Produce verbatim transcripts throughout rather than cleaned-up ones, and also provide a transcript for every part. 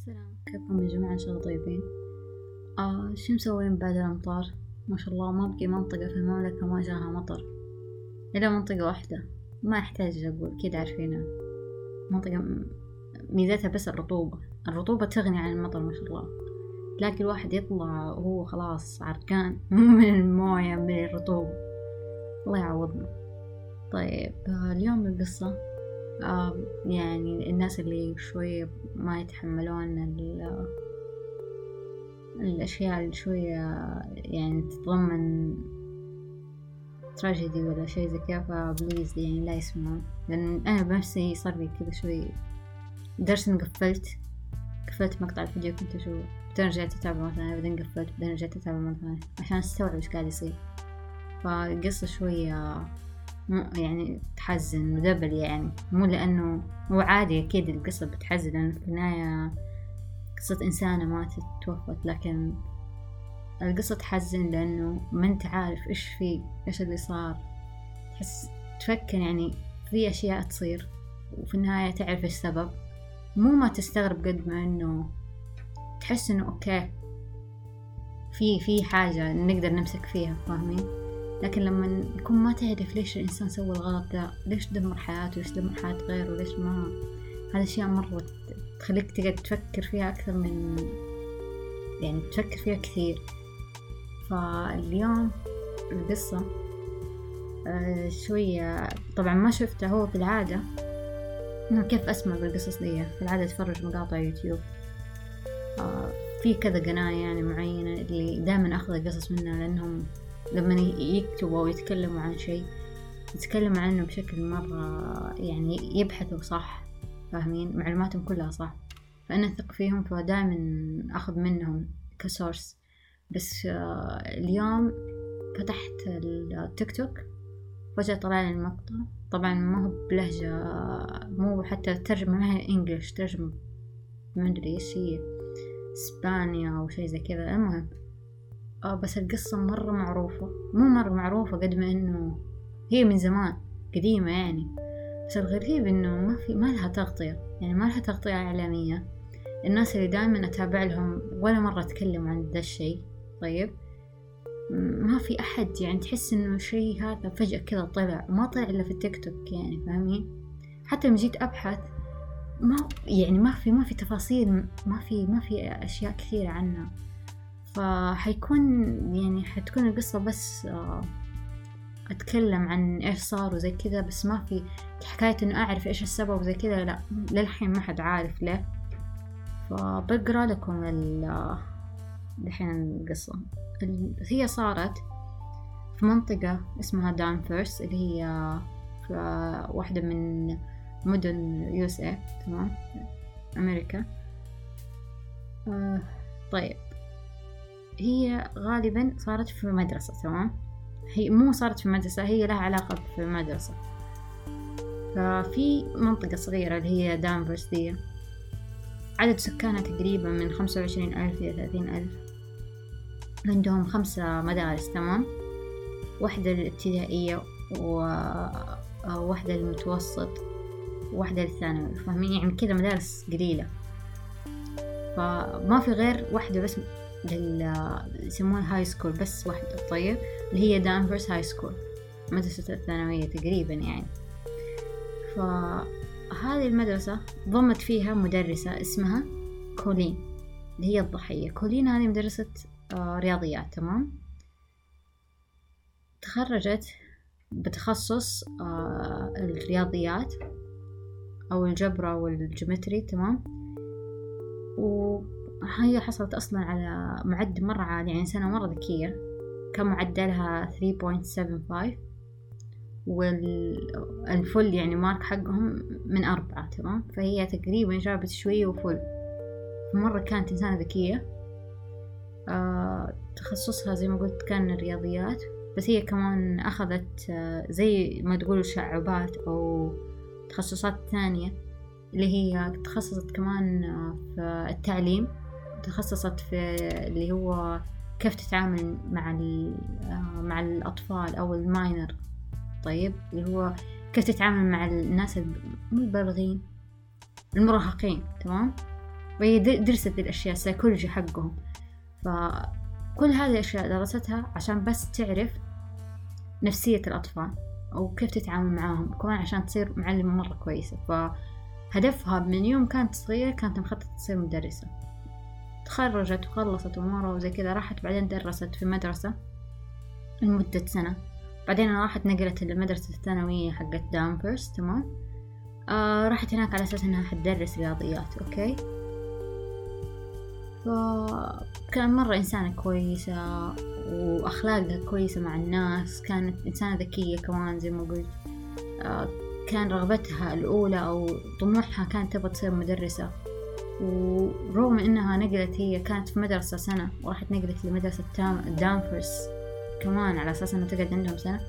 السلام، كيفكم يا جماعة؟ إن شاء الله طيبين. آه شو مسوين بعد الأمطار؟ ما شاء الله ما بقي منطقة في المملكة ما جاها مطر إلا منطقة واحدة، ما أحتاج أقول كده، عارفينها. منطقة ميزتها بس الرطوبة، الرطوبة تغني عن المطر ما شاء الله. لكن الواحد يطلع وهو خلاص عرقان من الموية من الرطوبة، الله يعوضنا. طيب اليوم القصة آه يعني الناس اللي شوية ما يتحملون الأشياء اللي شوية يعني تتضمن تراجيدي ولا شيء زي كذا، فبليز يعني لا يسمعون، لأن أنا بنفسي صار لي كذا شوي درس، قفلت قفلت مقطع الفيديو كنت أشوفه، بعدين رجعت أتابعه مثلا، بعدين قفلت، بعدين رجعت أتابعه مثلا عشان أستوعب إيش قاعد يصير. فالقصة شوية يعني تحزن ودبل، يعني مو لأنه مو عادي، أكيد القصة بتحزن لأن في النهاية قصة إنسانة ماتت توفت، لكن القصة تحزن لأنه ما أنت عارف إيش فيه، إيش اللي صار، تحس تفكر يعني في أشياء تصير وفي النهاية تعرف السبب، مو ما تستغرب قد ما إنه تحس إنه أوكي في في حاجة نقدر نمسك فيها، فاهمين؟ لكن لما يكون ما تعرف ليش الإنسان سوى الغلط ده، ليش دمر حياته، ليش دمر حياة غيره، ليش ما هذا الشيء مرة تخليك تقعد تفكر فيها أكثر من يعني تفكر فيها كثير. فاليوم القصة شوية طبعا ما شفته، هو في العادة كيف أسمع بالقصص دي، في العادة أتفرج مقاطع يوتيوب في كذا قناة يعني معينة اللي دائما أخذ القصص منها، لأنهم لما يكتبوا ويتكلموا عن شيء يتكلموا عنه بشكل مرة يعني يبحثوا صح، فاهمين؟ معلوماتهم كلها صح، فأنا أثق فيهم فدائما أخذ منهم كسورس. بس اليوم فتحت التيك توك فجأة طلع لي المقطع، طبعا ما هو بلهجة، مو حتى ترجمة، ما هي انجلش، ترجمة ما ادري ايش هي، اسبانيا او شيء زي كذا. المهم اه بس القصة مرة معروفة، مو مرة معروفة قد ما انه هي من زمان قديمة يعني، بس الغريب انه ما في ما لها تغطية، يعني ما لها تغطية اعلامية. الناس اللي دائما اتابع لهم ولا مرة اتكلموا عن ذا الشيء، طيب ما في احد، يعني تحس انه شيء هذا فجأة كذا طلع، ما طلع الا في التيك توك يعني، فاهمين؟ حتى لما جيت ابحث ما يعني ما في ما في تفاصيل، ما في ما في اشياء كثيرة عنها، فحيكون يعني حتكون القصة بس اتكلم عن ايش صار وزي كذا، بس ما في حكاية انه اعرف ايش السبب وزي كذا، لا للحين ما حد عارف ليه. فبقرأ لكم الحين القصة. هي صارت في منطقة اسمها دانفرس، اللي هي في واحدة من مدن يو إس إيه، تمام، أمريكا. آه طيب هي غالبا صارت في مدرسة، تمام، هي مو صارت في مدرسة، هي لها علاقة في مدرسة. ففي منطقة صغيرة اللي هي دانفرس دي، عدد سكانها تقريبا من خمسة وعشرين ألف إلى ثلاثين ألف، عندهم خمسة مدارس، تمام، واحدة الابتدائية وواحدة المتوسط وواحدة الثانوي، فاهمين؟ يعني كذا مدارس قليلة، فما في غير واحدة بس لل يسمونها هاي سكول، بس واحدة، طيب، اللي هي دانفرس هاي سكول، مدرسة الثانوية تقريبا يعني. ف هذه المدرسة ضمت فيها مدرسة اسمها كولين، اللي هي الضحية. كولين هذه مدرسة رياضيات، تمام، تخرجت بتخصص الرياضيات أو الجبر والجيومتري، تمام، وهي حصلت أصلا على معدل مرة عالي، يعني سنة مرة ذكية، كان معدلها ثلاثة فاصلة سبعة خمسة والفل يعني مارك حقهم من أربعة، تمام، فهي تقريبا جابت شوية وفل، مرة كانت إنسانة ذكية. آه تخصصها زي ما قلت كان الرياضيات، بس هي كمان أخذت آه زي ما تقولوا شعبات أو تخصصات ثانية، اللي هي تخصصت كمان آه في التعليم، تخصصت في اللي هو كيف تتعامل مع آه مع الأطفال أو الماينر، طيب، اللي هو كيف تتعامل مع الناس مو البالغين، المراهقين، تمام، وهي درست الأشياء السيكولوجي حقهم. فكل هذه الأشياء درستها عشان بس تعرف نفسية الأطفال وكيف تتعامل معاهم، كمان عشان تصير معلمة مرة كويسة. فهدفها من يوم كانت صغيرة كانت مخططة تصير مدرسة، تخرجت وخلصت أمورها وزي كذا، راحت بعدين درست في مدرسة لمدة سنة، بعدين راحت نقلت للمدرسة الثانوية حقت دانفرز، تمام؟ آه راحت هناك على أساس أنها حتدرس رياضيات، أوكي؟ فكان مرة إنسانة كويسة وأخلاقها كويسة مع الناس، كانت إنسانة ذكية كمان زي ما قلت. آه كان رغبتها الأولى أو طموحها كانت تبغى تصير مدرسة، ورغم أنها نقلت، هي كانت في مدرسة سنة وراحت نقلت لمدرسة دانفرز كمان على أساس أنه تقعد عندهم سنة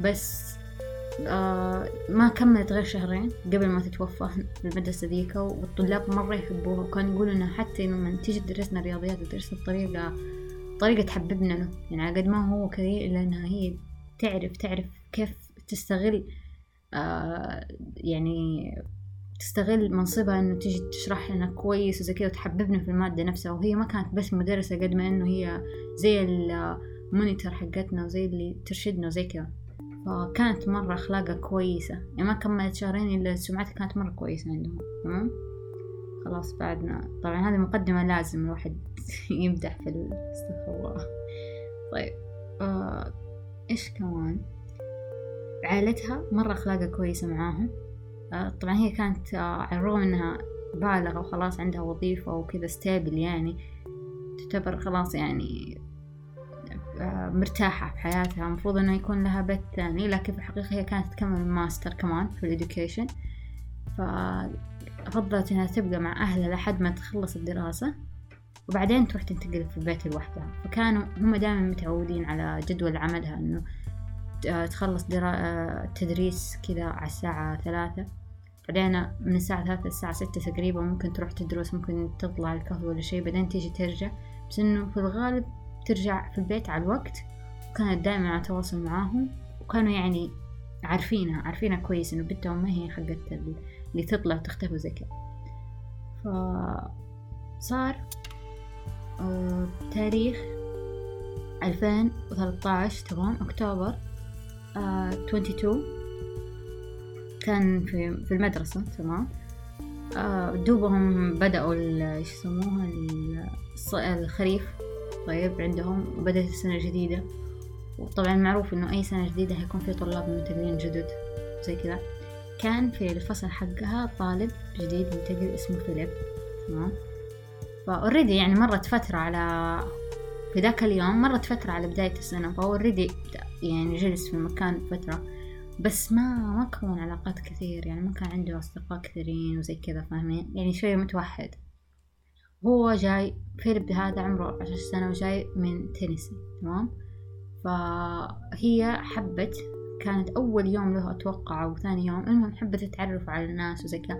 بس. آه ما كملت غير شهرين قبل ما تتوفى المدرسة ذيك، والطلاب مرة يحبوها وكانوا يقولوا إنها حتى لما تيجي تدرسنا رياضيات تدرسها بطريقة طريقة تحببنا له، يعني على قد ما هو كذي إلا إنها هي تعرف تعرف كيف تستغل آه يعني تستغل منصبها إنه تيجي تشرح لنا كويس وزي كذا وتحببنا في المادة نفسها. وهي ما كانت بس مدرسة قد ما إنه هي زي المونيتور حقتنا وزي اللي ترشدنا وزي كذا، فكانت مرة أخلاقها كويسة. يعني ما كملت شهرين إلا سمعتها كانت مرة كويسة عندهم، تمام؟ خلاص بعدنا طبعا هذه مقدمة لازم الواحد يمدح في الاستخوة. طيب آه إيش كمان؟ عائلتها مرة أخلاقها كويسة معاهم. آه طبعا هي كانت آه على الرغم إنها بالغة وخلاص عندها وظيفة وكذا ستابل، يعني تعتبر خلاص يعني مرتاحة في حياتها، مفروض إنه يكون لها بيت ثاني، لكن في الحقيقة هي كانت تكمل ماستر كمان في الإدوكيشن، ففضلت إنها تبقى مع أهلها لحد ما تخلص الدراسة وبعدين تروح تنتقل في البيت لوحدها. فكانوا هم دائما متعودين على جدول عملها إنه تخلص درا تدريس كذا على الساعة ثلاثة، بعدين من الساعة ثلاثة للساعة ستة تقريبا ممكن تروح تدرس، ممكن تطلع على القهوة ولا شيء، بعدين تيجي ترجع، بس إنه في الغالب ترجع في البيت على الوقت. وكانت دائما على تواصل معاهم وكانوا يعني عارفينها عارفينها كويس إنه بنتهم ما هي حقت اللي تطلع وتختفي زي كذا. فصار تاريخ ألفين وثلاثة عشر، تمام، أكتوبر اثنين وعشرين كان في في المدرسة، تمام. دوبهم بدأوا إيش يسموها الخريف، طيب، عندهم وبدأت السنة الجديدة، وطبعا معروف انه اي سنة جديدة هيكون في طلاب منتقلين جدد زي كذا. كان في الفصل حقها طالب جديد منتقل اسمه فيليب، تمام. فاوريدي يعني مرت فترة على في ذاك اليوم، مرت فترة على بداية السنة، فاوريدي يعني جلس في المكان فترة بس ما ما كون علاقات كثير، يعني ما كان عنده اصدقاء كثيرين وزي كذا، فاهمين؟ يعني شوية متوحد. هو جاي فيليب هذا عمره عشر سنة وجاي من تينيسي، تمام. فهي حبت، كانت أول يوم له أتوقع أو ثاني يوم، المهم حبت تتعرف على الناس وزي كذا،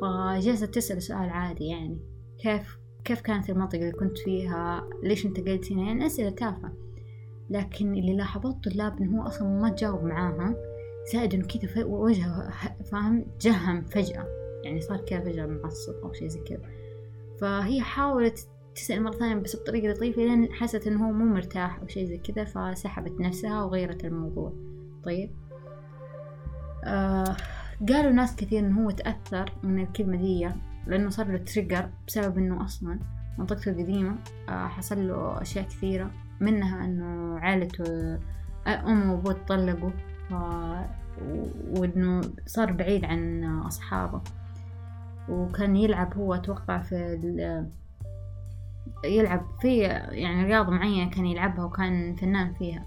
فجلست تسأل سؤال عادي، يعني كيف كيف كانت المنطقة اللي كنت فيها، ليش انتقلت هنا، يعني أسئلة تافهة. لكن اللي لاحظوه الطلاب إنه هو أصلا ما تجاوب معاهم، زائد إنه كذا وجهه فاهم جهم فجأة، يعني صار كذا فجأة معصب أو شيء زي كذا. فهي حاولت تسأل مرة ثانية بس بطريقة لطيفة لأن حست إنه هو مو مرتاح أو شيء زي كذا، فسحبت نفسها وغيرت الموضوع. طيب آه قالوا ناس كثير إنه هو تأثر من الكلمة دي لأنه صار له تريجر، بسبب إنه أصلاً منطقته القديمة آه حصل له أشياء كثيرة، منها إنه عائلته أمه وأبوه تطلقوا، وإنه صار بعيد عن أصحابه، وكان يلعب هو أتوقع في يلعب في يعني رياضة معينة كان يلعبها وكان فنان فيها،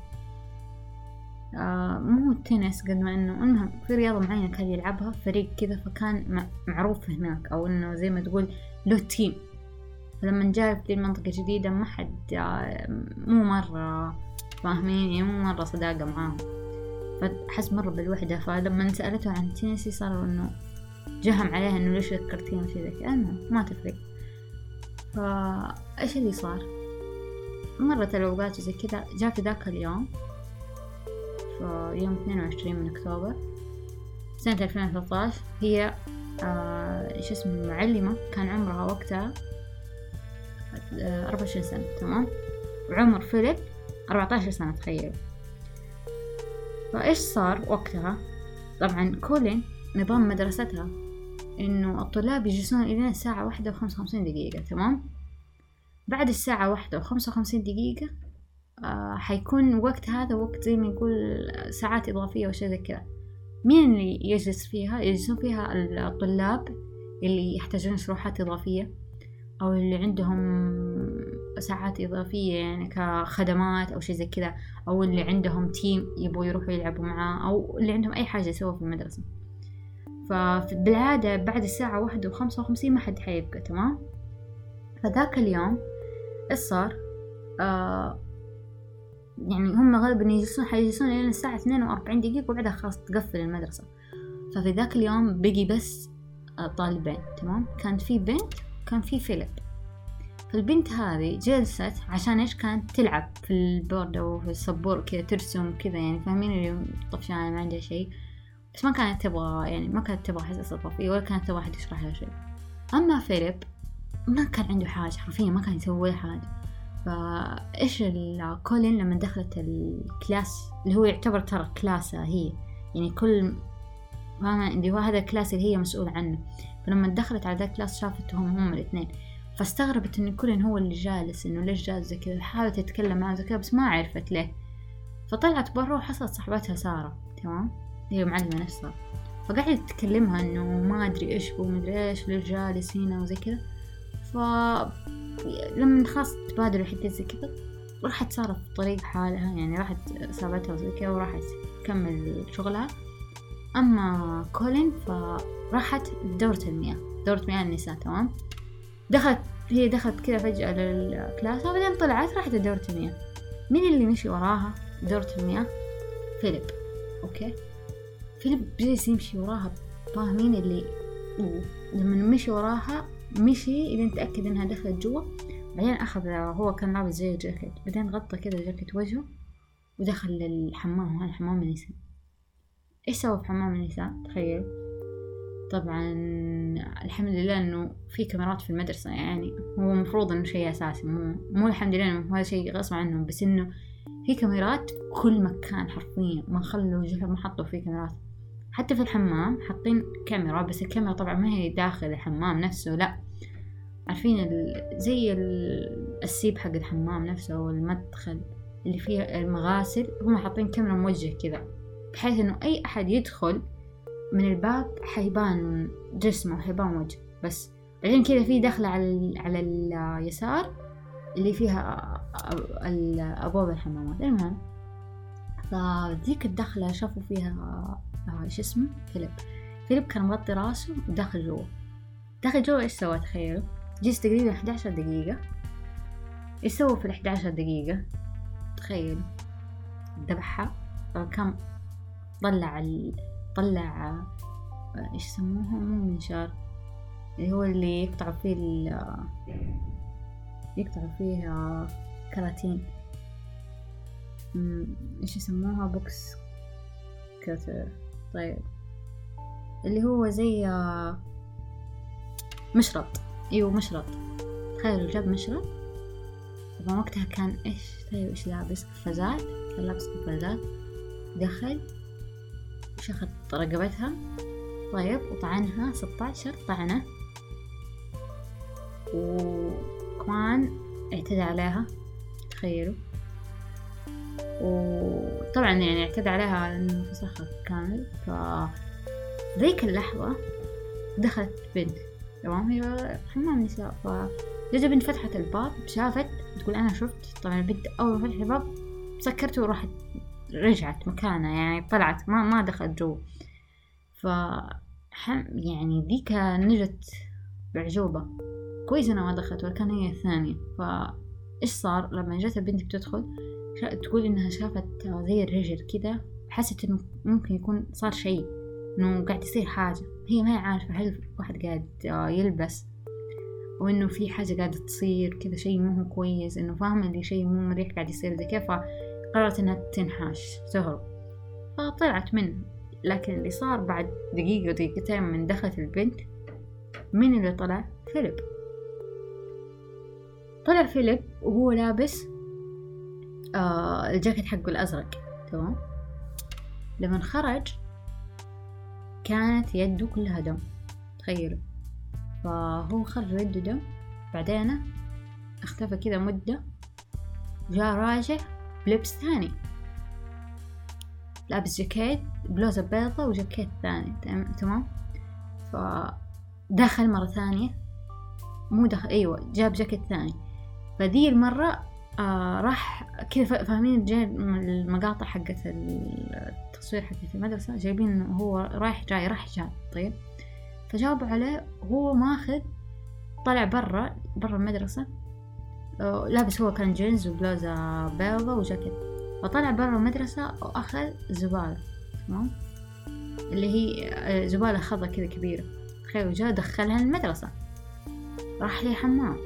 آه مو التنس قد ما إنه إنهم في رياضة معينة كان يلعبها فريق كذا، فكان معروف هناك أو إنه زي ما تقول له تيم. فلما جاء في المنطقة جديدة ما حد مو مرة فاهميني، مو مرة صداقة معاهم، فحس مرة بالوحدة. فلما سألته عن تنسي صار إنه جهم عليها إنه ليش ذكرتيني شيء ذاك، أنا ما تفرق. فا إيش اللي صار؟ مرت الأوقات وزي كذا، جاء في ذاك اليوم في يوم اثنين وعشرين من أكتوبر سنة ألفين وثلاثة عشر، هي ايش اسمه معلمة كان عمرها وقتها أربعة وعشرين سنة تمام، وعمر فيليب أربعة عشر سنة. تخيلوا فايش صار وقتها. طبعا كولين نظام مدرستها انه الطلاب يجلسون الى الساعة واحدة وخمسة وخمسين دقيقة تمام. بعد الساعة واحدة وخمسة وخمسين دقيقة آه حيكون وقت هذا وقت زي ما نقول ساعات إضافية وشي زي كذا. مين اللي يجلس فيها؟ يجلسون فيها الطلاب اللي يحتاجون شروحات إضافية أو اللي عندهم ساعات إضافية يعني كخدمات أو شيء زي كذا، أو اللي عندهم تيم يبغوا يروحوا يلعبوا معاه، أو اللي عندهم أي حاجة يسووها في المدرسة. فبالعادة بعد الساعة واحد وخمسة وخمسين ما حد حيبقى تمام. فذاك اليوم صار آه يعني هم غالبا يجلسون حيجلسون لين الساعة اثنين وأربعين دقيقة وبعدها خلاص تقفل المدرسة. ففي ذاك اليوم بقي بس آه طالبين تمام. كان في بنت كان في فيليب. فالبنت هذه جلست عشان إيش؟ كانت تلعب في البورد أو في السبور كذا، ترسم كذا يعني فاهمين اللي طفشان ما عندها شيء، بس ما كانت تبغى يعني ما كانت تبغى حصة طفية ولا كانت تبغى حد يشرح لها شيء. أما فيليب ما كان عنده حاجة حرفيا، ما كان يسوي ولا حاجة. فإيش الكولين لما دخلت الكلاس اللي هو يعتبر ترى كلاسها هي يعني كل ما اللي هو هذا الكلاس اللي هي مسؤولة عنه، فلما دخلت على ذا الكلاس شافتهم هم الاثنين فاستغربت إن كولين هو اللي جالس، إنه ليش جالس كذا. حاولت تتكلم معه زي كذا بس ما عرفت ليه. فطلعت برا وحصلت صاحبتها سارة تمام، هي معلمة نفسها، فقعدت تكلمها إنه ما أدري إيش ومدري إيش ليش جالس هنا وزي كذا. فلما خلاص تبادلوا حتى زي كذا راحت سارة في طريق حالها يعني راحت سابتها وزي كذا وراحت تكمل شغلها. أما كولين فراحت دورة المياه، دورة مياه النساء تمام. دخلت هي دخلت كذا فجأة للكلاس وبعدين طلعت راحت دورة المياه. مين اللي مشي وراها دورة المياه؟ فيليب. أوكي فيليب جلس يمشي وراها فاهمين اللي لما مشي وراها مشي إذا نتأكد إنها دخلت جوا، بعدين أخذ هو كان لابس زي جاكيت بعدين غطى كذا جاكيت وجهه ودخل للحمام. وهذا حمام النساء. إيش سوى في حمام النساء؟ تخيل. طبعا الحمد لله إنه في كاميرات في المدرسة يعني هو مفروض إنه شيء أساسي، مو مو الحمد لله إنه هذا شيء غصب عنهم، بس إنه في كاميرات كل مكان حرفيا ما خلوا جهة ما حطوا فيه كاميرات. حتى في الحمام حاطين كاميرا، بس الكاميرا طبعا ما هي داخل الحمام نفسه، لا عارفين زي السيب حق الحمام نفسه والمدخل اللي فيه المغاسل هم حاطين كاميرا موجه كذا بحيث انه اي احد يدخل من الباب حيبان جسمه وحيبان وجه بس. بعدين كذا في دخله على على اليسار اللي فيها ابواب الحمامات. المهم فذيك الدخله شافوا فيها ايش اسمه فيليب. فيليب كان مغطي راسه وداخل جوا. داخل جوا ايش سوى؟ تخيلوا جلس تقريبا إحدى عشرة دقيقة. ايش سوى في إحدى عشرة دقيقة؟ تخيل ذبحها. كم طلع ال... طلع ايش يسموها مو منشار اللي هو اللي يقطع فيه ال... يقطع فيها كراتين ايش يسموها بوكس كتر. طيب اللي هو زي مشرط. ايوه مشرط. تخيلوا جاب مشرط. طبعا وقتها كان ايش تخيلوا ايش لابس؟ قفازات. كان لابس قفازات دخل شخط رقبتها طيب وطعنها ستة عشر طعنة وكمان اعتدى عليها. تخيلوا وطبعا يعني اعتدى عليها لأنه فسخها كامل. فذيك اللحظة دخلت بنت تمام هي حمام نساء. فجاء بنت فتحت الباب شافت تقول أنا شفت. طبعا البنت أول فتحت الباب سكرته وراحت رجعت مكانها يعني طلعت ما ما دخلت جوا. ف يعني ذيك نجت بعجوبة كويس أنا ما دخلت ولا كان هي الثانية. فإيش صار لما جت البنت بتدخل تقول إنها شافت زي الرجل كده حست إنه ممكن يكون صار شيء إنه قاعد يصير حاجة هي ما عارفة هل واحد قاعد يلبس وإنه في حاجة قاعدة تصير كده شيء مو كويس إنه فاهمة اللي شيء مو مريح قاعد يصير ده كيف. فقررت إنها تنحاش تهرب. فطلعت منه لكن اللي صار بعد دقيقة ودقيقتين من دخلت البنت، من اللي طلع؟ فيليب. طلع فيليب وهو لابس آه الجاكيت حقه الأزرق، تمام. لما خرج كانت يده كلها دم، تخيلوا. فهو خرج يده دم، بعدين اختفى كذا مدة، جاء راجع بلبس ثاني، لابس جاكيت بلوزة بيضة وجاكيت ثاني، تمام. فدخل مرة ثانية، مو دخل، أيوة جاب جاكيت ثاني. فدي المرة آه راح كذا، فاهمين المقاطع حقت التصوير حقت في المدرسة، جايبين هو رايح جاي رايح جاي، طيب. فجاوب عليه هو ماخذ، طلع برا برا المدرسة، آه لابس هو كان جينز وبلوزة بيضة وجاكيت، فطلع برا المدرسة وأخذ زبالة، تمام، اللي هي زبالة خضرا كذا كبيرة، تخيلوا. جاء دخلها المدرسة، راح لي حمام،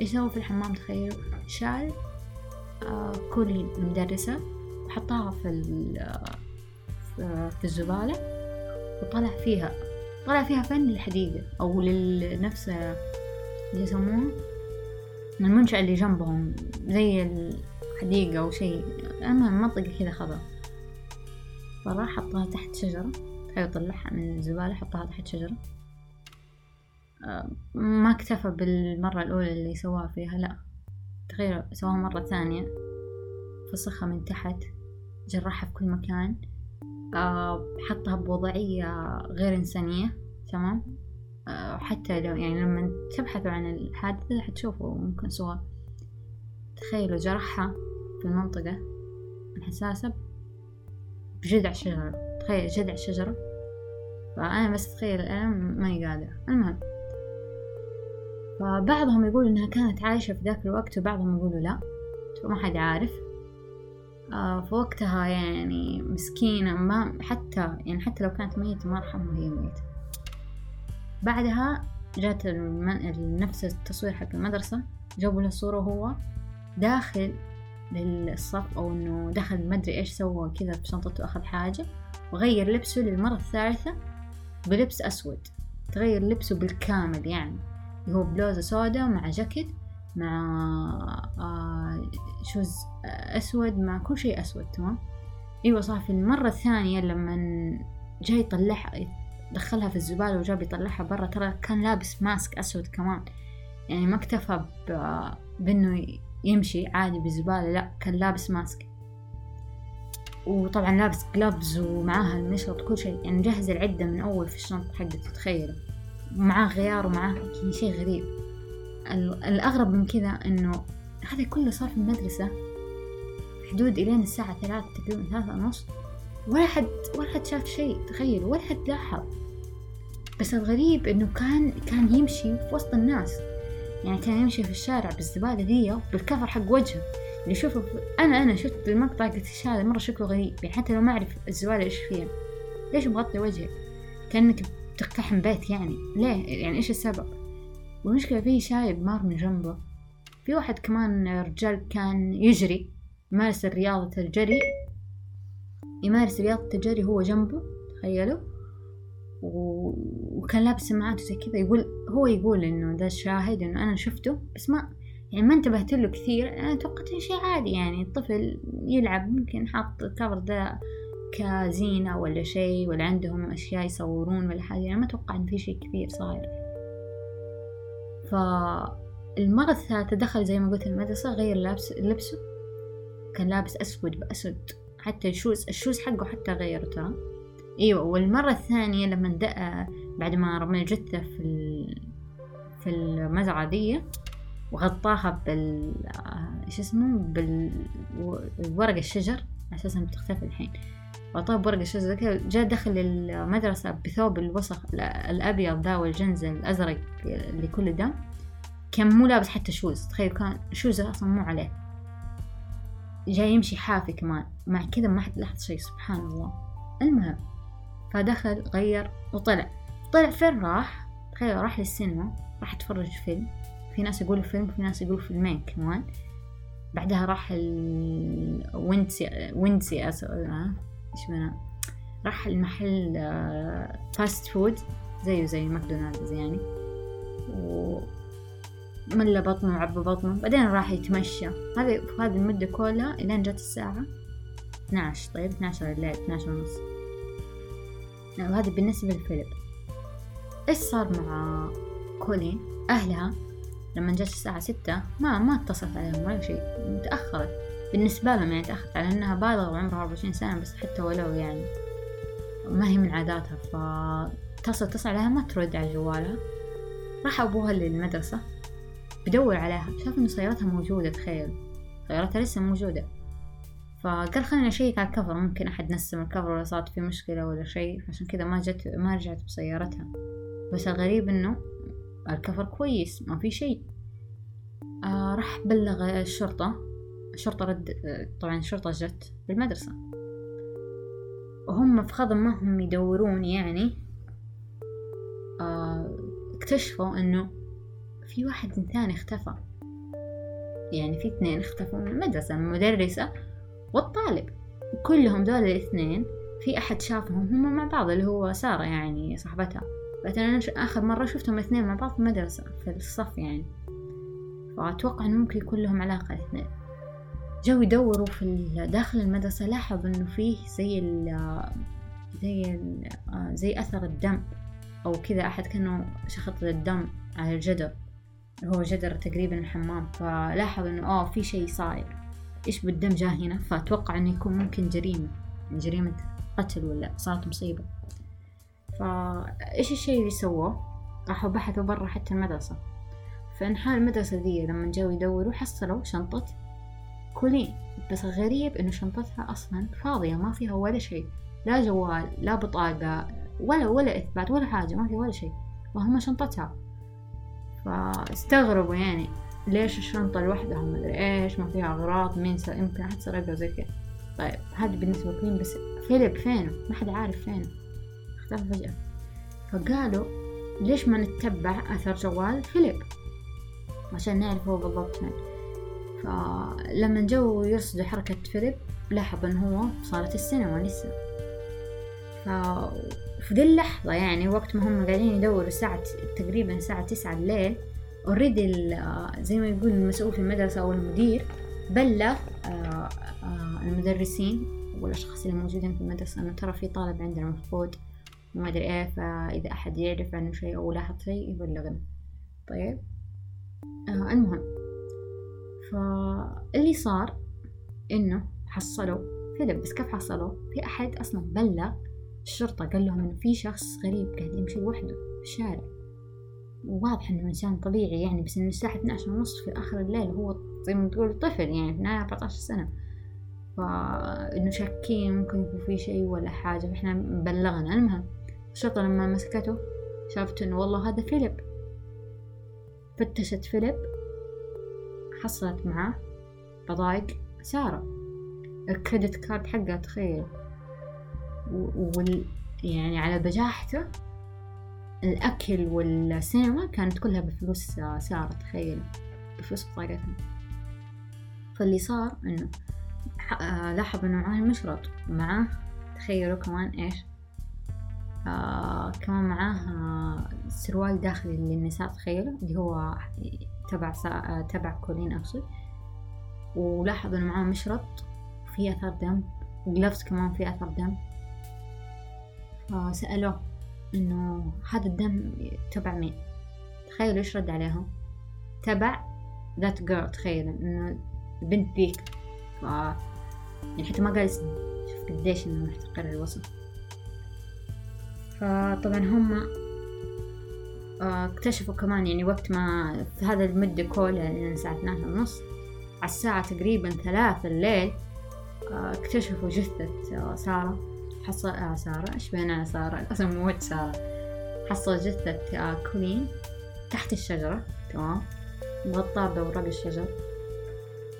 ايش سوى في الحمام؟ تخيلوا، شال آه كولين المدرسة وحطها في في الزبالة، وطلع فيها طلع فيها فن للحديقة أو للنفس اللي يسمونه المنشأة اللي جنبهم زي الحديقة أو شيء، المهم منطقة كذا خضراء. فراح حطها تحت شجرة، تخيلوا، طلعها من الزبالة حطها تحت شجرة. آه ما اكتفى بالمرة الأولى اللي سواها فيها، لأ تغير سواها مرة ثانية، فسخها من تحت، جرحها في كل مكان، أه حطها بوضعية غير إنسانية، تمام. أه حتى لو يعني لما تبحثوا عن الحادثة حتشوفوا ممكن صور. تخيلوا جرحها في المنطقة الحساسة بجذع شجرة، تخيل جذع شجرة. فأنا بس تخيل الألم ماني قادرة. المهم، فبعضهم يقولوا إنها كانت عايشة في ذاك الوقت، وبعضهم يقولوا لا، ما حد عارف. آه في وقتها يعني مسكينة، ما حتى يعني حتى لو كانت ميتة ما رحمها هي ميتة. بعدها جات نفس التصوير حق المدرسة، جابوا له صورة هو داخل للصف، أو إنه دخل مدري إيش سوى كذا بشنطته، أخذ حاجة وغير لبسه للمرة الثالثة بلبس أسود، تغير لبسه بالكامل، يعني هو بلوزة سوداء مع جاكيت مع شوز أسود مع كل شيء أسود، تمام. إيوه صافي. المرة الثانية لما جاي يطلعها دخلها في الزبالة وجاب يطلعها برا، ترى كان لابس ماسك أسود كمان، يعني ما اكتفى بأنه يمشي عادي بالزبالة، لا كان لابس ماسك، وطبعا لابس جلوبز ومعاها المشرط كل شيء، يعني جهز العدة من أول في الشنطة حقته، تتخيله، ومعاه غيار ومعاه شيء غريب. الأغرب من كذا إنه هذا كله صار في المدرسة حدود إلين الساعة ثلاثة تقريبا، ثلاثة ونص، ولا حد ولا حد شاف شيء، تخيل، ولا حد لاحظ. بس الغريب إنه كان كان يمشي في وسط الناس، يعني كان يمشي في الشارع بالزبالة دي بالكفر حق وجهه اللي شوفه. أنا أنا شفت المقطع قلت إيش هذا، مرة شكله غريب، يعني حتى لو ما أعرف الزبالة إيش فيها، ليش مغطي وجهك كأنك تقتحم بيت؟ يعني ليه؟ يعني إيش السبب؟ والمشكلة فيه شايب مار من جنبه، في واحد كمان رجال كان يجري، يمارس رياضة الجري يمارس رياضة الجري هو جنبه، تخيلوا، و... وكان لابس سماعات وزي كذا. يقول هو يقول إنه ده الشاهد، إنه أنا شفته بس ما يعني ما انتبهت له كثير، أنا توقعت إنه شيء عادي، يعني الطفل يلعب، ممكن حاط الكفر ده كزينة ولا شيء، ولا عندهم أشياء يصورون ولا حاجة، يعني ما توقع إن في شيء كبير صاير. فالمرة الثالثة دخل زي ما قلت المدرسة، غير لابس لبسه، كان لابس أسود بأسود، حتى الشوز الشوز حقه حتى غيره، ترى أيوة. والمرة الثانية لما دق بعد ما رمى الجثة في في المزرعة دي وغطاها بال إيش اسمه بالورق الشجر أساساً بتختفي الحين، وطاب ورق الشجر كذا. جاء دخل المدرسة بثوب الوسخ الأبيض دا والجنز الأزرق اللي كله دم، كان مو لابس حتى شوز، تخيل، كان شوزه أصلاً مو عليه، جاي يمشي حافي كمان، مع كذا ما حد لاحظ شيء، سبحان الله. المهم، فدخل غير وطلع. طلع فين راح؟ تخيل، راح للسينما، راح يتفرج فيلم، في ناس يقولوا فيلم، في ناس يقولوا فيلمين كمان. بعدها راح الويندسي ويندسي أس... آه. إيش بنا راح المحل فاست فود زيه زي ماكدونالدز يعني، وملى بطنه وعب بطنه، بعدين راح يتمشى هذا في هذه المدة كلها إلين جت الساعة اثناشر. طيب اثناشر الليل، اثناشر ونص. وهذا بالنسبة لفيليب. إيش صار مع كولين؟ أهلها لما جت الساعة ستة ما ما اتصلت عليهم ولا شيء، متأخرت بالنسبة لهم يعني، تأخرت على أنها بالغة وعمرها أربعة وعشرين سنة، بس حتى ولو يعني ما هي من عاداتها. فتصل تصل عليها ما ترد على جوالها. راح أبوها للمدرسة بدور عليها، شاف إنه سيارتها موجودة، تخيل سيارتها لسه موجودة. فقال خلينا أشيك على الكفر، ممكن أحد نسم الكفر ولا صارت في مشكلة ولا شيء، عشان كذا ما جت ما رجعت بسيارتها. بس الغريب إنه الكفر كويس ما في شيء. آه راح بلغ الشرطة، الشرطة رد طبعا، الشرطة جت بالمدرسة وهم في خضم ما هم يدورون يعني. آه اكتشفوا إنه في واحد ثاني اختفى، يعني في اثنين اختفوا من المدرسة، المدرسة والطالب، كلهم دول الاثنين في أحد شافهم هما مع بعض، اللي هو سارة يعني صاحبتها. فأنا آخر مرة شفتهم اثنين مع بعض في المدرسة في الصف يعني، فأتوقع إنه ممكن يكون لهم علاقة الاثنين. جو يدوروا في داخل المدرسة، لاحظوا إنه فيه زي ال زي ال زي أثر الدم أو كذا، أحد كانه شخط الدم على الجدر، هو جدر تقريبا الحمام. فلاحظوا إنه آه في شيء صاير، إيش بالدم جاه هنا، فأتوقع إنه يكون ممكن جريمة، جريمة قتل ولا صارت مصيبة. فإيش الشيء اللي سووه؟ راحوا بحثوا برا حتى المدرسة، فانحاء المدرسة ذي لما جاوا يدوروا حصلوا شنطة كولين، بس غريب إنه شنطتها أصلا فاضية، ما فيها ولا شيء، لا جوال لا بطاقة ولا ولا إثبات ولا حاجة، ما فيها ولا شيء وهم شنطتها. فاستغربوا يعني ليش الشنطة لوحدها، مدري إيش، ما فيها أغراض، مين سر يمكن أحد سرقها زي كذا. طيب هذا بالنسبة لكولين. بس فيليب فينه؟ ما حد عارف فينه، اختفى فجأة. فقالوا ليش ما نتبع أثر جوال فيليب عشان نعرف هو بالضبط فين. فلما جو يرصدوا حركة فيليب لاحظ إن هو صارت السينما لسه. ففي ذي اللحظة يعني وقت ما هم قاعدين يدوروا ساعة تقريبا الساعة تسعة الليل، أوريدي زي ما يقول المسؤول في المدرسة أو المدير بلغ المدرسين والأشخاص اللي موجودين في المدرسة إنه ترى في طالب عندنا مفقود وما أدري إيه، فإذا أحد يعرف عنه شيء أو لاحظ شيء يبلغنا. طيب آه المهم، فاللي صار إنه حصلوا فيليب. بس كيف حصلوا؟ في أحد أصلا بلغ الشرطة، قال لهم إنه في شخص غريب قاعد يمشي لوحده في الشارع، وواضح إنه إنسان طبيعي يعني، بس إنه الساعة اثناشر ونص في آخر الليل، هو زي ما تقول طفل يعني، ابنها أربعتاشر سنة، فإنه شاكين ممكن يكون في شيء ولا حاجة، فإحنا بلغنا. المهم الشرطة لما مسكته شافت إنه والله هذا فيليب، فتشت فيليب، حصلت معه بضايق سارة، الكريدت كارد حقها، تخيل، وال يعني على بجاحته الأكل والسينما كانت كلها بفلوس سارة، تخيل بفلوس بطاقتها. فاللي صار إنه آه لاحظ إنه معاه المشرط، معاه تخيلوا كمان إيش، آه كمان معاه سروال داخلي للنساء، تخيلوا، اللي هو تبع سا... تبع كولين أقصد. ولاحظ إنه معاه مشرط فيه أثر دم، وجلفز كمان فيه أثر دم. فسألوه إنه هذا الدم تبع مين؟ تخيلوا إيش رد عليهم، تبع ذات جيرل، تخيلوا إنه بنت ذيك. ف يعني حتى ما قال اسمه، شوف قديش إنه محتقر الوصف. فطبعا هم اكتشفوا كمان يعني وقت ما في هذا المدة كلها من الساعة اثناشر ونص على الساعة تقريبا ثلاثة الليل، اكتشفوا جثة سارة. حصل آه سارة إيش بينا سارة أصلا موت سارة. حصل جثة آه كولين تحت الشجرة، تمام، مغطاة بأوراق الشجر.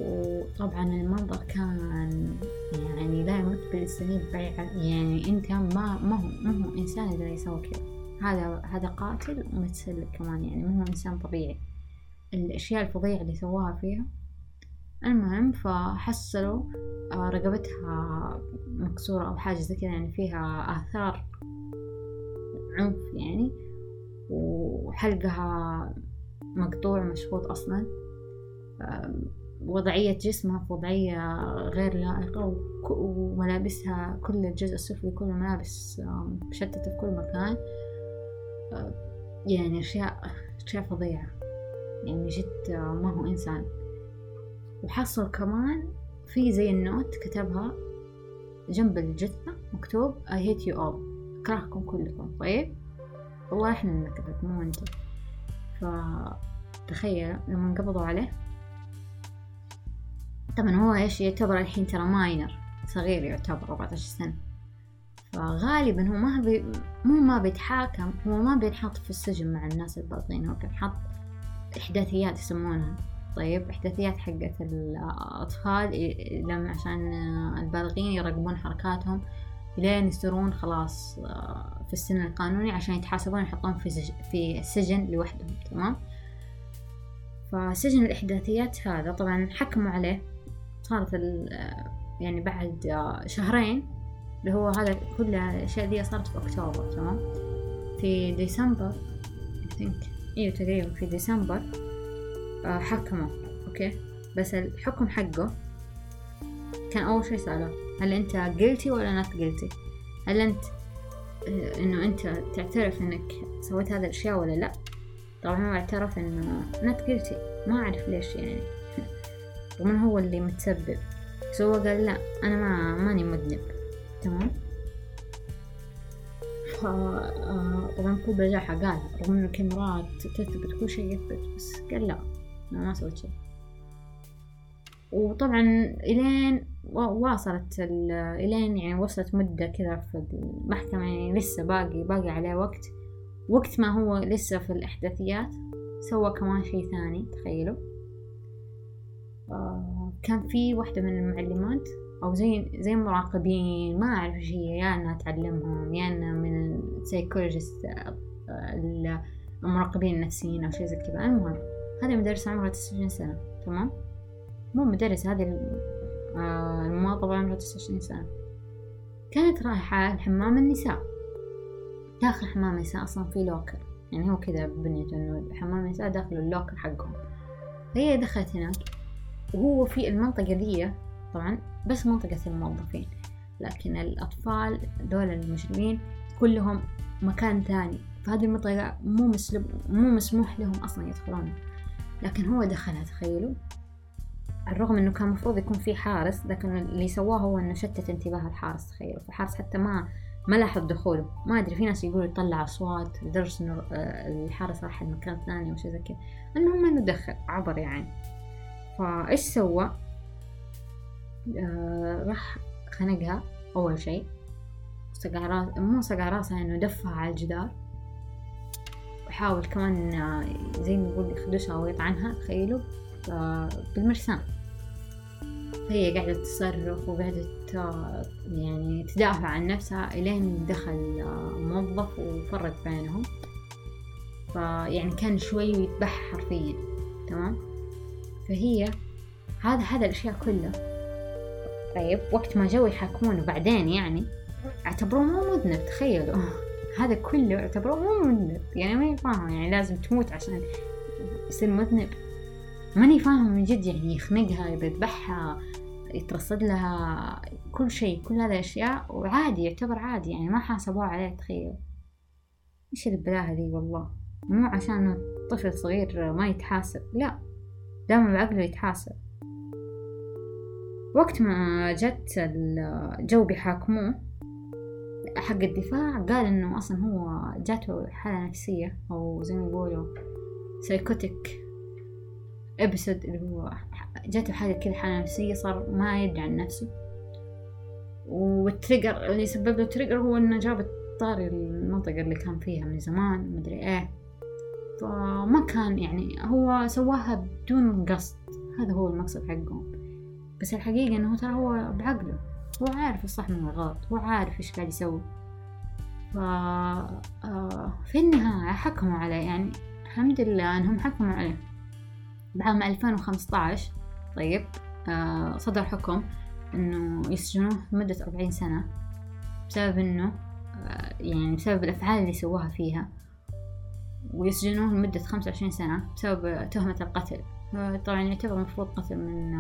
وطبعا المنظر كان يعني لا يمت بالسنين بيع يعني، أنت ما ما هو ما هو إنسان إذا يسوي كذا، هذا هذا قاتل ومتسلل كمان يعني، ما هو إنسان طبيعي. الأشياء الفظيعة اللي سواها فيها المهم فحصلوا رقبتها مكسورة أو حاجة زي كذا، يعني فيها آثار عنف يعني، وحلقها مقطوع مشفوط أصلا، وضعية جسمها في وضعية غير لائقة، وملابسها كل الجزء السفلي كل ملابس مشتتة في كل مكان، يعني أشياء أشياء فظيعة يعني جد ما هو إنسان. وحصل كمان في زي النوت كتبها جنب الجثة مكتوب I hate you all، أكرهكم كلكم. طيب والله إحنا اللي نكرهك مو أنت. فتخيل لما انقبضوا عليه، طبعا هو إيش يعتبر الحين ترى ماينر صغير، يعتبر أربعة عشر سنة، فغالبا هو ما بي مو ما بيتحاكم، هو ما بينحط في السجن مع الناس الباطنين، هو بينحط إحداثيات يسمونها. طيب إحداثيات حقة الأطفال لما عشان البالغين يراقبون حركاتهم لين يصيرون خلاص في السن القانوني عشان يتحاسبون يحطون في في سجن لوحدهم، تمام؟ فسجن الإحداثيات هذا طبعا حكموا عليه، صارت يعني بعد شهرين اللي هو هذا كل الأشياء دي صارت في أكتوبر، تمام؟ في ديسمبر إيه تقريبا في ديسمبر حكمه. أوكي بس الحكم حقه كان أول شيء سأله هل أنت guilty ولا not guilty، هل أنت إنه أنت تعترف إنك سويت هذا الأشياء ولا لأ. طبعا هو اعترف إنه not guilty، ما أعرف ليش يعني، ومن هو اللي متسبب، سو قال لأ أنا ما ماني مذنب، تمام؟ طبعا كل بجاحة قال رغم إنه الكاميرات تثبت كل شيء يثبت، بس قال لأ أنا ما سويت شيء. وطبعا إلين واصلت إلين يعني وصلت مدة كذا في المحكمة، يعني لسه باقي باقي عليه وقت. وقت ما هو لسه في الإحداثيات سوى كمان شيء ثاني، تخيلوا. آه كان في واحدة من المعلمات أو زي زي مراقبين، ما أعرف إيش هي، يا إنها تعلمهم يا إنها من سايكولوجيست المراقبين النفسيين أو شيء زي كذا. المهم هذه مدرسة عمرها تسعة وعشرين سنة، تمام؟ مو مدرسة، هذه المواطبة عمرها تسعة وعشرين سنة. كانت رايحة لحمام النساء، داخل حمام النساء أصلا في لوكر، يعني هو كذا بنيته إنه حمام النساء داخل اللوكر حقهم. هي دخلت هناك وهو في المنطقة دي طبعا بس منطقة الموظفين، لكن الأطفال دول المجرمين كلهم مكان ثاني، فهذه المنطقة مو مسلب مو مسموح لهم أصلا يدخلون. لكن هو دخلها، تخيلوا، على الرغم إنه كان مفروض يكون في حارس، لكن اللي سواه هو إنه شتت انتباه الحارس، تخيلوا. فالحارس حتى ما ما لاحظ دخوله، ما أدري، في ناس يقولوا يطلع أصوات لدرجة إنه الحارس راح لمكان ثاني أو شيء زي كذا، المهم إنه دخل عبر يعني. فإيش سوى؟ آه راح خنقها أول شيء، سقع راس مو سقع راسها إنه دفها على الجدار، وحاول كمان زي ما يقول يخدشها أو يطعنها، تخيلوا، بالمرسام. هي قاعدة تصرخ وقاعدة يعني تدافع عن نفسها إلين دخل موظف وفرق بينهم، فيعني كان شوي يتبح حرفيا، تمام؟ فهي هذا هذا الأشياء كلها. طيب وقت ما جو يحاكمونه بعدين يعني اعتبروه مو مذنب، تخيلوا هذا كله اعتبروه مو مذنب، يعني ما يفهم يعني لازم تموت عشان يصير مذنب، ماني فاهم من جد يعني. يخنقها، يذبحها، يترصد لها، كل شيء، كل هذه الأشياء، وعادي يعتبر عادي يعني ما حاسبوه عليه. تخيل إيش البلاهة دي والله. مو عشان طفل صغير ما يتحاسب، لا، دائما بعقله يتحاسب. وقت ما جت الجو بيحاكموه حق الدفاع قال إنه أصلا هو جاته حالة نفسية أو زي ما يقولوا سايكوتيك ابسد، اللي هو جاته حاجة كذا حالة نفسية، صار ما يدري عن نفسه. والتريجر اللي سبب له تريجر هو إنه جاب طاري المنطقة اللي كان فيها من زمان مدري إيه، فما كان يعني هو سواها بدون قصد، هذا هو المقصد حقهم. بس الحقيقة إنه ترى هو بعقله هو عارف الصح من الغلط، هو عارف إيش قاعد يسوي. ففي النهاية حكموا عليه، يعني الحمد لله إنهم حكموا عليه بعام ألفين وخمسة عشر. طيب صدر حكم إنه يسجنوه مدة أربعين سنة بسبب إنه يعني بسبب الأفعال اللي سواها فيها، ويسجنوه لمدة خمسة وعشرين سنة بسبب تهمة القتل. طبعا يعتبر مفروض قتل من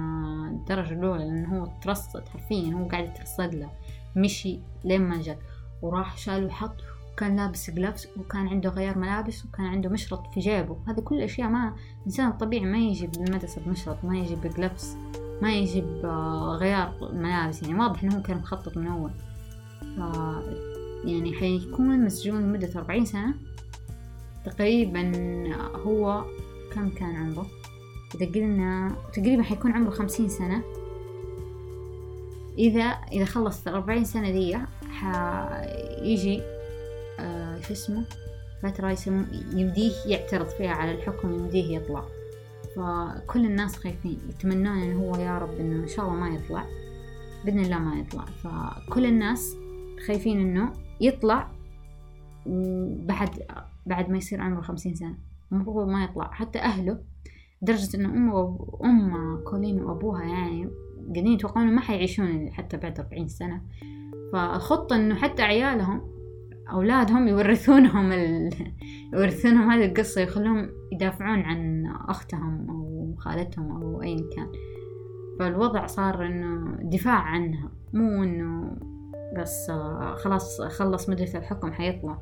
الدرجة الأولى، لأنه هو ترصد حرفيا، هو قاعد يترصد له، مشي لما جت وراح شال وحط، وكان لابس جلافز، وكان عنده غيار ملابس، وكان عنده مشرط في جيبه. هذه كل أشياء ما إنسان طبيعي ما يجيب المدرسة بمشرط، ما يجيب جلافز، ما يجيب غيار ملابس. يعني واضح إنه هو كان مخطط من أول. يعني حيكون مسجون لمدة أربعين سنة تقريبا. هو كم كان عمره؟ إذا قلنا تقريبا حيكون عمره خمسين سنة. إذا إذا خلصت أربعين سنة دي حيجي آه شو اسمه فترة يسموه يمديه يعترض فيها على الحكم، يمديه يطلع. فكل الناس خايفين يتمنون إن هو يا رب إنه إن شاء الله ما يطلع، بإذن الله ما يطلع. فكل الناس خايفين إنه يطلع بعد بعد ما يصير عمره خمسين سنة، المفروض ما يطلع. حتى أهله درجة إنه أمه وأم كولين وأبوها يعني قاعدين يتوقعون ما حيعيشون حتى بعد أربعين سنة. فالخطة إنه حتى عيالهم أولادهم يورثونهم ال... يورثونهم هذه القصة، يخلوهم يدافعون عن أختهم أو خالتهم أو أي كان. فالوضع صار إنه دفاع عنها، مو إنه بس خلاص خلص مدرسة الحكم حيطلع.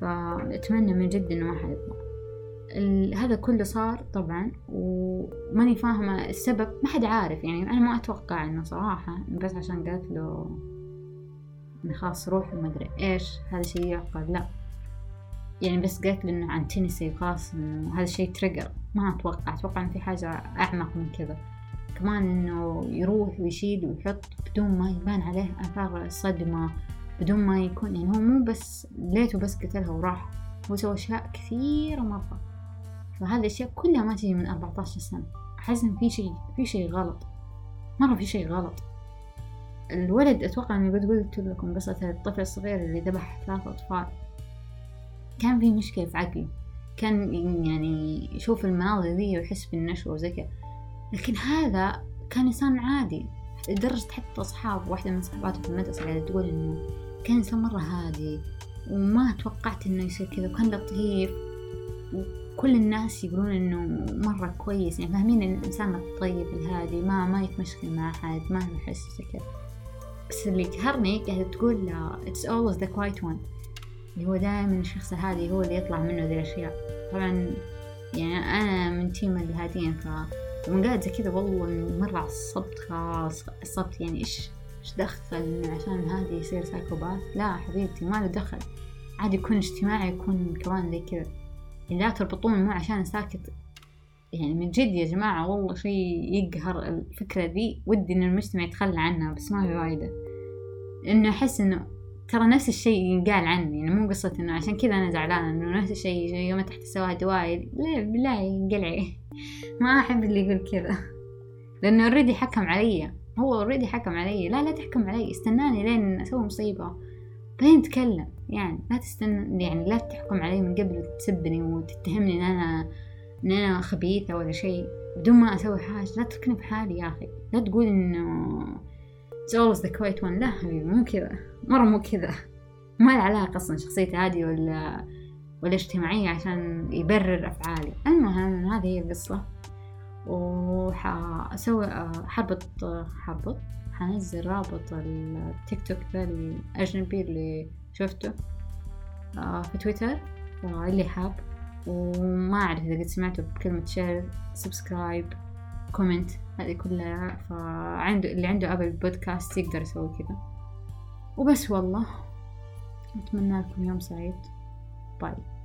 فأتمنى من جد إنه ما حيطلع. هذا كله صار طبعا وماني فاهمة السبب، ما حد عارف. يعني أنا ما أتوقع إنه صراحة بس عشان قالت له إن خلاص روح وما أدري إيش هذا شيء يعقل، لا يعني بس قالت له إنه عن تينيسي خلاص إنه هذا شيء تريجر. ما أتوقع أتوقع إن في حاجة أعمق من كذا كمان، إنه يروح ويشيل ويحط بدون ما يبان عليه آثار الصدمة، بدون ما يكون يعني هو مو بس ليته بس قتلها وراح، هو سوى أشياء كثيرة مرة. فهذه الأشياء كلها ما تجي من أربعتاشر سنة. أحس إن في شيء في شيء غلط مرة، في شيء غلط. الولد أتوقع إني قد قلت لكم قصة الطفل الصغير اللي ذبح ثلاثة أطفال، كان في مشكلة في عقله، كان يعني يشوف المناظر ذي ويحس بالنشوة وزكاة. لكن هذا كان إنسان عادي، لدرجة حتى أصحاب واحدة من صحباته في المدرسة قاعدة تقول إنه كان إنسان مرة هادي وما توقعت إنه يصير كذا، وكان لطيف، وكل الناس يقولون إنه مرة كويس. يعني فاهمين إن الإنسان الطيب الهادي ما ما يتمشكل مع أحد، ما يحس كذا. بس اللي يقهرني قاعدة تقول لا it's always the quiet one، اللي هو دائما الشخص الهادي هو اللي يطلع منه ذي الأشياء. طبعا يعني أنا من تيم الهاديين، فمن قاعد زي كذا والله مرة عصبت خاص عصبت. يعني إيش إيش دخل عشان هادي يصير سايكوباث؟ لا حبيبتي ما له دخل، عادي يكون اجتماعي، يكون كمان زي كذا. لا تربطون مو عشان ساكت. يعني من جد يا جماعة والله شيء يقهر الفكرة دي، ودي إن المجتمع يتخلى عنها بس ما في فايدة. إنه أحس إنه ترى نفس الشيء ينقال عني، يعني مو قصة إنه عشان كذا أنا زعلانة إنه نفس الشيء يوم تحت سواد وايد، لا بالله ينقلعي. ما أحب اللي يقول كذا، لأنه أوريدي حكم علي، هو أوريدي حكم علي. لا لا تحكم علي، استناني لين أسوي مصيبة بعدين نتكلم. يعني لا تستنى، يعني لا تحكم علي من قبل تسبني وتتهمني إن أنا إن أنا خبيثة ولا شيء بدون ما أسوي حاجة. لا تركني بحالي يا أخي، لا تقول إنه it's always the quiet one. لا حبيبي مو كذا، مرة مو كذا. ما له علاقة أصلا شخصيتي هادية ولا ولا اجتماعية عشان يبرر أفعالي. المهم هذه هي القصة، وحأسوي حربط حربط حنزل رابط التيك توك ذا الأجنبي اللي شفته في تويتر اللي حاب. وما أعرف إذا قد سمعته بكلمة شير، سبسكرايب، كومنت، هذه كلها. فعنده اللي عنده أبل بودكاست يقدر يسوي كذا. وبس والله أتمنى لكم يوم سعيد. باي.